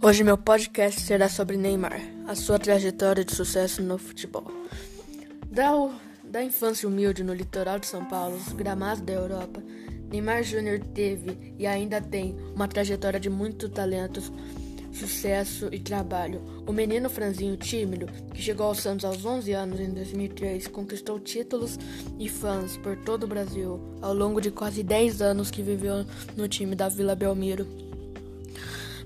Hoje meu podcast será sobre Neymar, a sua trajetória de sucesso no futebol. Da infância humilde no litoral de São Paulo, os gramados da Europa, Neymar Júnior teve e ainda tem uma trajetória de muito talento, sucesso e trabalho. O menino franzinho tímido, que chegou ao Santos aos 11 anos em 2003, conquistou títulos e fãs por todo o Brasil ao longo de quase 10 anos que viveu no time da Vila Belmiro.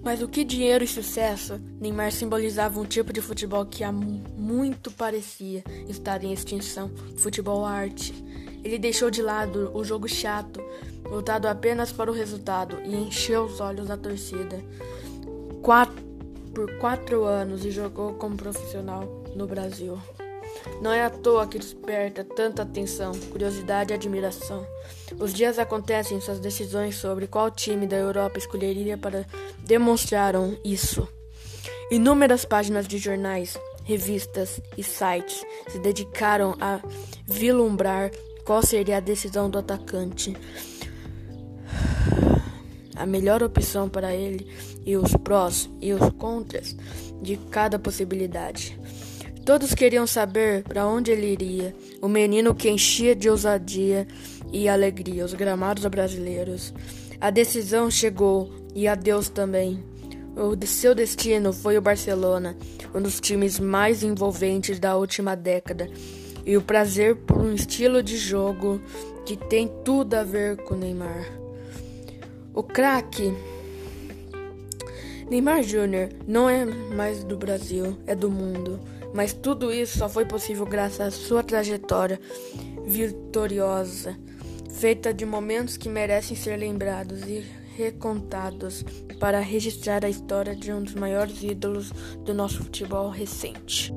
Mas o que dinheiro e sucesso, Neymar simbolizava um tipo de futebol que há muito parecia estar em extinção, futebol arte. Ele deixou de lado o jogo chato, voltado apenas para o resultado, e encheu os olhos da torcida. Por quatro anos e jogou como profissional no Brasil. Não é à toa que desperta tanta atenção, curiosidade e admiração. Os dias acontecem suas decisões sobre qual time da Europa escolheria para demonstraram isso. Inúmeras páginas de jornais, revistas e sites se dedicaram a vislumbrar qual seria a decisão do atacante, a melhor opção para ele e os prós e os contras de cada possibilidade. Todos queriam saber para onde ele iria, o menino que enchia de ousadia e alegria os gramados brasileiros. A decisão chegou e adeus também. O seu destino foi o Barcelona, um dos times mais envolventes da última década, e o prazer por um estilo de jogo que tem tudo a ver com Neymar. O craque Neymar Júnior não é mais do Brasil, é do mundo. Mas tudo isso só foi possível graças à sua trajetória vitoriosa, feita de momentos que merecem ser lembrados e recontados para registrar a história de um dos maiores ídolos do nosso futebol recente.